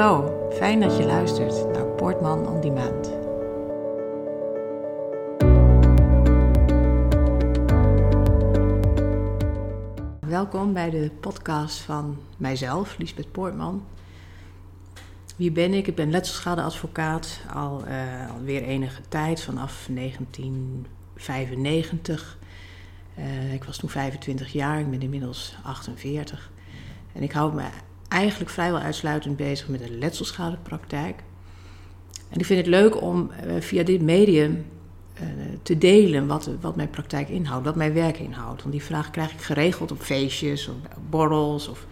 Hallo, fijn dat je luistert naar Poortman on Demand. Welkom bij de podcast van mijzelf, Liesbeth Poortman. Wie ben ik? Ik ben letselschadeadvocaat alweer enige tijd, vanaf 1995. Ik was toen 25 jaar, ik ben inmiddels 48. En ik hou me eigenlijk vrijwel uitsluitend bezig met de letselschadepraktijk. En ik vind het leuk om via dit medium te delen wat mijn praktijk inhoudt, wat mijn werk inhoudt. Want die vraag krijg ik geregeld op feestjes, op borrels, of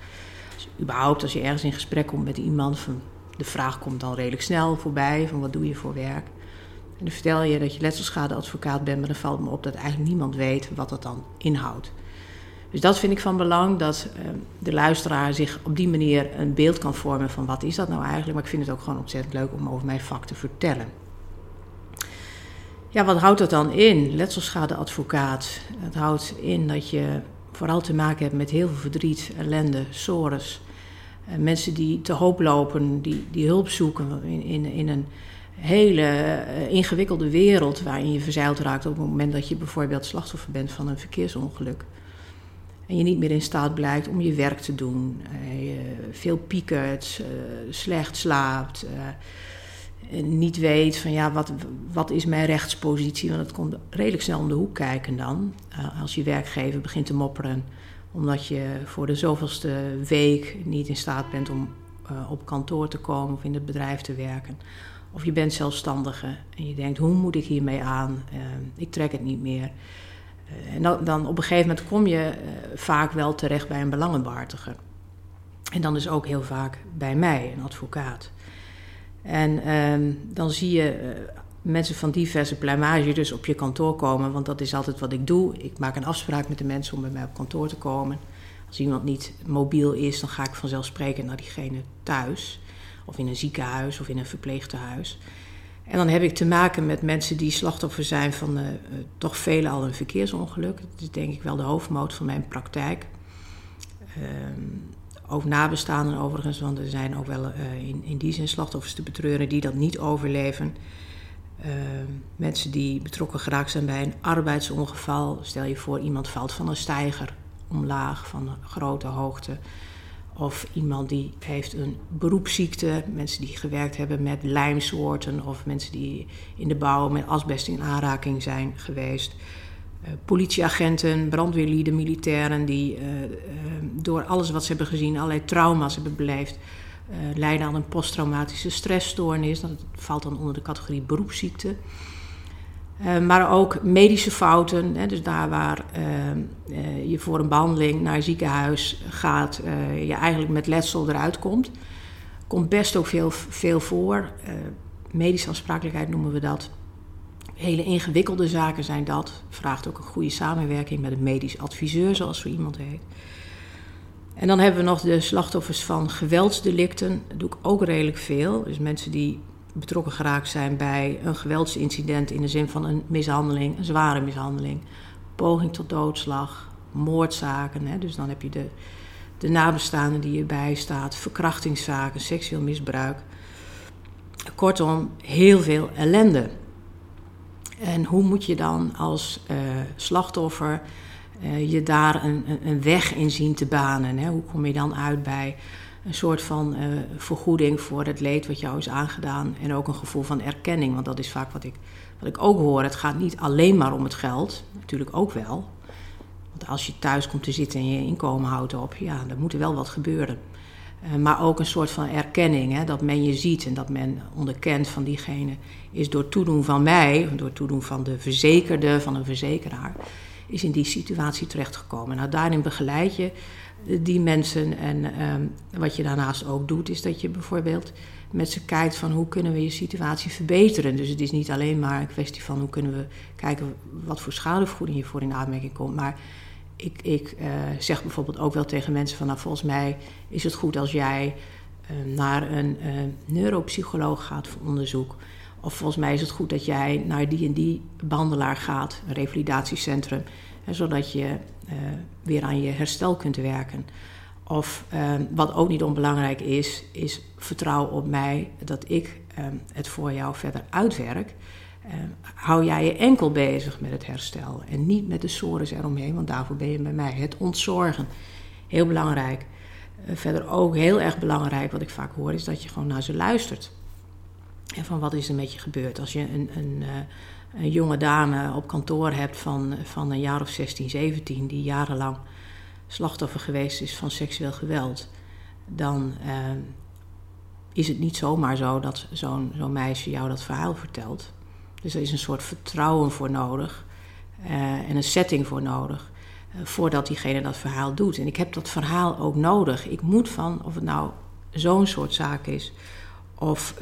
überhaupt als je ergens in gesprek komt met iemand. De vraag komt dan redelijk snel voorbij, van wat doe je voor werk? En dan vertel je dat je letselschadeadvocaat bent, maar dan valt me op dat eigenlijk niemand weet wat dat dan inhoudt. Dus dat vind ik van belang, dat de luisteraar zich op die manier een beeld kan vormen van wat is dat nou eigenlijk. Maar ik vind het ook gewoon ontzettend leuk om over mijn vak te vertellen. Ja, wat houdt dat dan in? Letselschadeadvocaat. Het houdt in dat je vooral te maken hebt met heel veel verdriet, ellende, sores. Mensen die te hoop lopen, die hulp zoeken in een hele ingewikkelde wereld waarin je verzeild raakt op het moment dat je bijvoorbeeld slachtoffer bent van een verkeersongeluk. En je niet meer in staat blijkt om je werk te doen. Veel piekert, slecht slaapt. Niet weet van ja, wat is mijn rechtspositie? Want het komt redelijk snel om de hoek kijken dan. Als je werkgever begint te mopperen omdat je voor de zoveelste week niet in staat bent om op kantoor te komen of in het bedrijf te werken. Of je bent zelfstandige en je denkt, hoe moet ik hiermee aan? Ik trek het niet meer. En dan op een gegeven moment kom je vaak wel terecht bij een belangenbehartiger. En dan dus ook heel vaak bij mij, een advocaat. En dan zie je mensen van diverse pluimage dus op je kantoor komen. Want dat is altijd wat ik doe. Ik maak een afspraak met de mensen om bij mij op kantoor te komen. Als iemand niet mobiel is, dan ga ik vanzelfsprekend naar diegene thuis. Of in een ziekenhuis of in een verpleegtehuis. En dan heb ik te maken met mensen die slachtoffer zijn van toch veelal een verkeersongeluk. Dat is denk ik wel de hoofdmoot van mijn praktijk. Ook nabestaanden overigens, want er zijn ook wel in die zin slachtoffers te betreuren die dat niet overleven. Mensen die betrokken geraakt zijn bij een arbeidsongeval. Stel je voor, iemand valt van een steiger omlaag, van een grote hoogte. Of iemand die heeft een beroepsziekte, mensen die gewerkt hebben met lijmsoorten of mensen die in de bouw met asbest in aanraking zijn geweest. Politieagenten, brandweerlieden, militairen die door alles wat ze hebben gezien, allerlei trauma's hebben beleefd, lijden aan een posttraumatische stressstoornis. Dat valt dan onder de categorie beroepsziekte. Maar ook medische fouten, hè, dus daar waar je voor een behandeling naar een ziekenhuis gaat, je eigenlijk met letsel eruit komt. Komt best ook veel voor. Medische aansprakelijkheid noemen we dat. Hele ingewikkelde zaken zijn dat. Vraagt ook een goede samenwerking met een medisch adviseur, zoals zo iemand heet. En dan hebben we nog de slachtoffers van geweldsdelicten. Dat doe ik ook redelijk veel. Dus mensen die betrokken geraakt zijn bij een geweldsincident in de zin van een mishandeling, een zware mishandeling, poging tot doodslag, moordzaken. Hè? Dus dan heb je de nabestaanden die erbij staat, verkrachtingszaken, seksueel misbruik. Kortom, heel veel ellende. En hoe moet je dan als slachtoffer je daar een weg in zien te banen? Hè? Hoe kom je dan uit bij een soort van vergoeding voor het leed wat jou is aangedaan. En ook een gevoel van erkenning. Want dat is vaak wat ik ook hoor. Het gaat niet alleen maar om het geld. Natuurlijk ook wel. Want als je thuis komt te zitten en je inkomen houdt op. Ja, dan moet er wel wat gebeuren. Maar ook een soort van erkenning. Hè, dat men je ziet en dat men onderkent van diegene. Is door toedoen van mij. Door toedoen van de verzekerde, van een verzekeraar. Is in die situatie terechtgekomen. Nou, daarin begeleid je die mensen. En wat je daarnaast ook doet, is dat je bijvoorbeeld met ze kijkt van hoe kunnen we je situatie verbeteren. Dus het is niet alleen maar een kwestie van hoe kunnen we kijken wat voor schadevergoeding hiervoor in aanmerking komt. Maar ik zeg bijvoorbeeld ook wel tegen mensen van nou, volgens mij is het goed als jij naar een neuropsycholoog gaat voor onderzoek. Of volgens mij is het goed dat jij naar die en die behandelaar gaat, een revalidatiecentrum, hè, zodat je weer aan je herstel kunt werken. Of wat ook niet onbelangrijk is, is vertrouw op mij dat ik het voor jou verder uitwerk. Hou jij je enkel bezig met het herstel en niet met de sores eromheen, want daarvoor ben je bij mij. Het ontzorgen, heel belangrijk. Verder ook heel erg belangrijk, wat ik vaak hoor, is dat je gewoon naar ze luistert. En van wat is er met je gebeurd? Als je een jonge dame op kantoor hebt van een jaar of 16, 17... die jarenlang slachtoffer geweest is van seksueel geweld, dan is het niet zomaar zo dat zo'n meisje jou dat verhaal vertelt. Dus er is een soort vertrouwen voor nodig en een setting voor nodig, voordat diegene dat verhaal doet. En ik heb dat verhaal ook nodig. Ik moet van, of het nou zo'n soort zaak is, of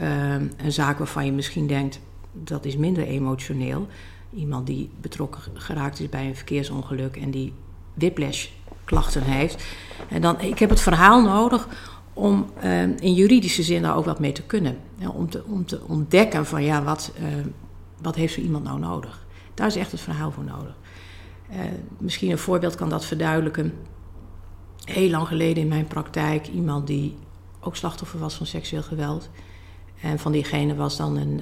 een zaak waarvan je misschien denkt, dat is minder emotioneel. Iemand die betrokken geraakt is bij een verkeersongeluk en die whiplash-klachten heeft. En dan, ik heb het verhaal nodig om in juridische zin daar ook wat mee te kunnen. Ja, om te ontdekken van ja, wat heeft zo iemand nou nodig? Daar is echt het verhaal voor nodig. Misschien een voorbeeld kan dat verduidelijken. Heel lang geleden in mijn praktijk, iemand die ook slachtoffer was van seksueel geweld. En van diegene was dan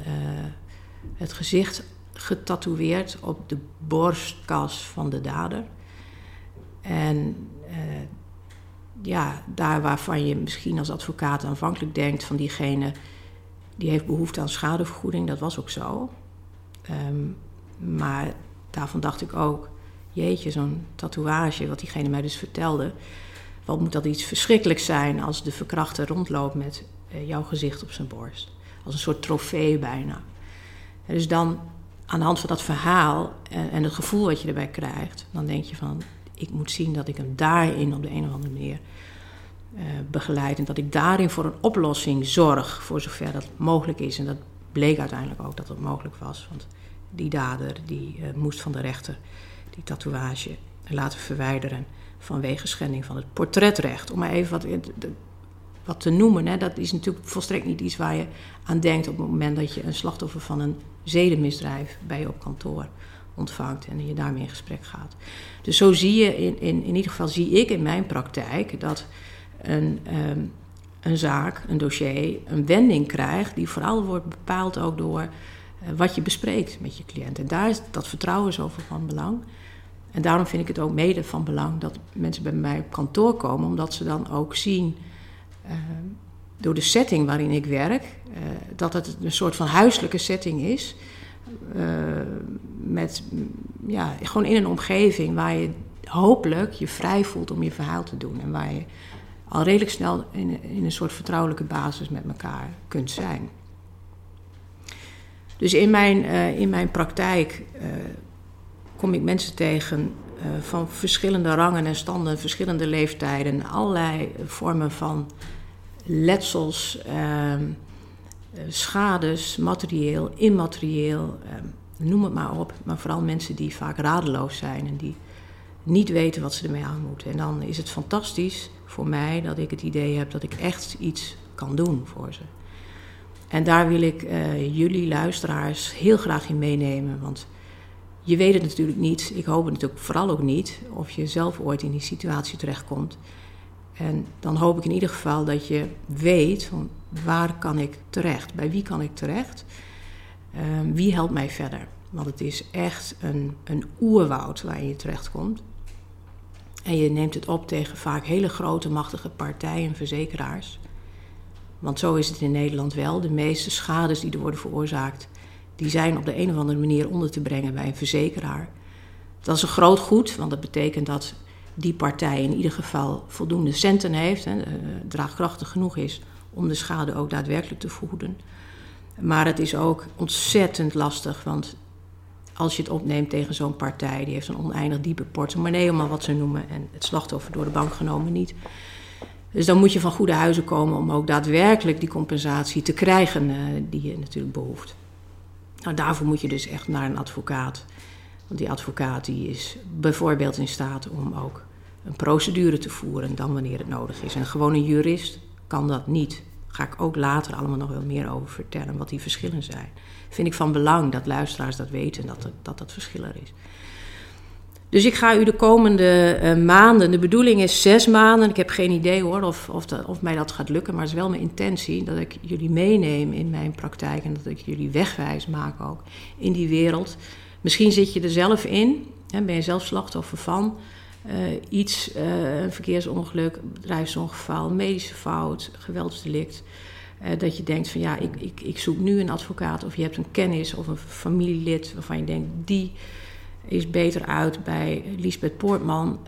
het gezicht getatoeëerd op de borstkas van de dader. En daar waarvan je misschien als advocaat aanvankelijk denkt van diegene die heeft behoefte aan schadevergoeding, dat was ook zo. Maar daarvan dacht ik ook, jeetje, zo'n tatoeage, wat diegene mij dus vertelde. Wat moet dat iets verschrikkelijks zijn als de verkrachter rondloopt met jouw gezicht op zijn borst. Als een soort trofee bijna. En dus dan, aan de hand van dat verhaal en het gevoel wat je erbij krijgt, dan denk je van, ik moet zien dat ik hem daarin op de een of andere manier begeleid. En dat ik daarin voor een oplossing zorg, voor zover dat mogelijk is. En dat bleek uiteindelijk ook dat het mogelijk was. Want die dader, die moest van de rechter die tatoeage laten verwijderen vanwege schending van het portretrecht. Om maar even wat te noemen, hè. Dat is natuurlijk volstrekt niet iets waar je aan denkt op het moment dat je een slachtoffer van een zedenmisdrijf bij je op kantoor ontvangt en je daarmee in gesprek gaat. Dus zo zie je, in ieder geval zie ik in mijn praktijk, dat een zaak, een dossier, een wending krijgt die vooral wordt bepaald ook door wat je bespreekt met je cliënt. En daar is dat vertrouwen zoveel van belang. En daarom vind ik het ook mede van belang dat mensen bij mij op kantoor komen, omdat ze dan ook zien, door de setting waarin ik werk, dat het een soort van huiselijke setting is. Gewoon in een omgeving waar je hopelijk je vrij voelt om je verhaal te doen. En waar je al redelijk snel in een soort vertrouwelijke basis met elkaar kunt zijn. Dus in mijn praktijk kom ik mensen tegen van verschillende rangen en standen, verschillende leeftijden, allerlei vormen van letsels, schades, materieel, immaterieel, noem het maar op. Maar vooral mensen die vaak radeloos zijn en die niet weten wat ze ermee aan moeten. En dan is het fantastisch voor mij dat ik het idee heb dat ik echt iets kan doen voor ze. En daar wil ik jullie luisteraars heel graag in meenemen, want je weet het natuurlijk niet, ik hoop het natuurlijk vooral ook niet, of je zelf ooit in die situatie terechtkomt. En dan hoop ik in ieder geval dat je weet van waar kan ik terecht, bij wie kan ik terecht, wie helpt mij verder. Want het is echt een oerwoud waarin je terechtkomt. En je neemt het op tegen vaak hele grote machtige partijen, verzekeraars. Want zo is het in Nederland wel. De meeste schades die er worden veroorzaakt, die zijn op de een of andere manier onder te brengen bij een verzekeraar. Dat is een groot goed, want dat betekent dat die partij in ieder geval voldoende centen heeft, hè, draagkrachtig genoeg is om de schade ook daadwerkelijk te vergoeden. Maar het is ook ontzettend lastig, want als je het opneemt tegen zo'n partij, die heeft een oneindig diepe portemonnee, om maar wat ze noemen, en het slachtoffer door de bank genomen niet. Dus dan moet je van goede huizen komen om ook daadwerkelijk die compensatie te krijgen die je natuurlijk behoeft. Nou, daarvoor moet je dus echt naar een advocaat. Want die advocaat die is bijvoorbeeld in staat om ook een procedure te voeren dan wanneer het nodig is. En gewoon een jurist kan dat niet. Daar ga ik ook later allemaal nog wel meer over vertellen wat die verschillen zijn. Vind ik van belang dat luisteraars dat weten, dat dat verschil er is. Dus ik ga u de komende maanden, de bedoeling is 6 maanden, ik heb geen idee hoor of mij dat gaat lukken, maar het is wel mijn intentie dat ik jullie meeneem in mijn praktijk en dat ik jullie wegwijs maak ook in die wereld. Misschien zit je er zelf in, hè, ben je zelf slachtoffer van een verkeersongeluk, bedrijfsongeval, medische fout, geweldsdelict. Dat je denkt van ja, ik zoek nu een advocaat, of je hebt een kennis of een familielid waarvan je denkt die is beter uit bij Liesbeth Poortman.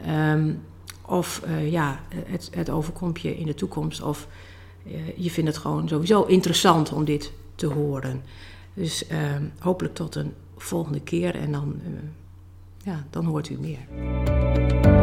Het overkomt je in de toekomst. Of je vindt het gewoon sowieso interessant om dit te horen. Dus hopelijk tot een volgende keer en dan hoort u meer.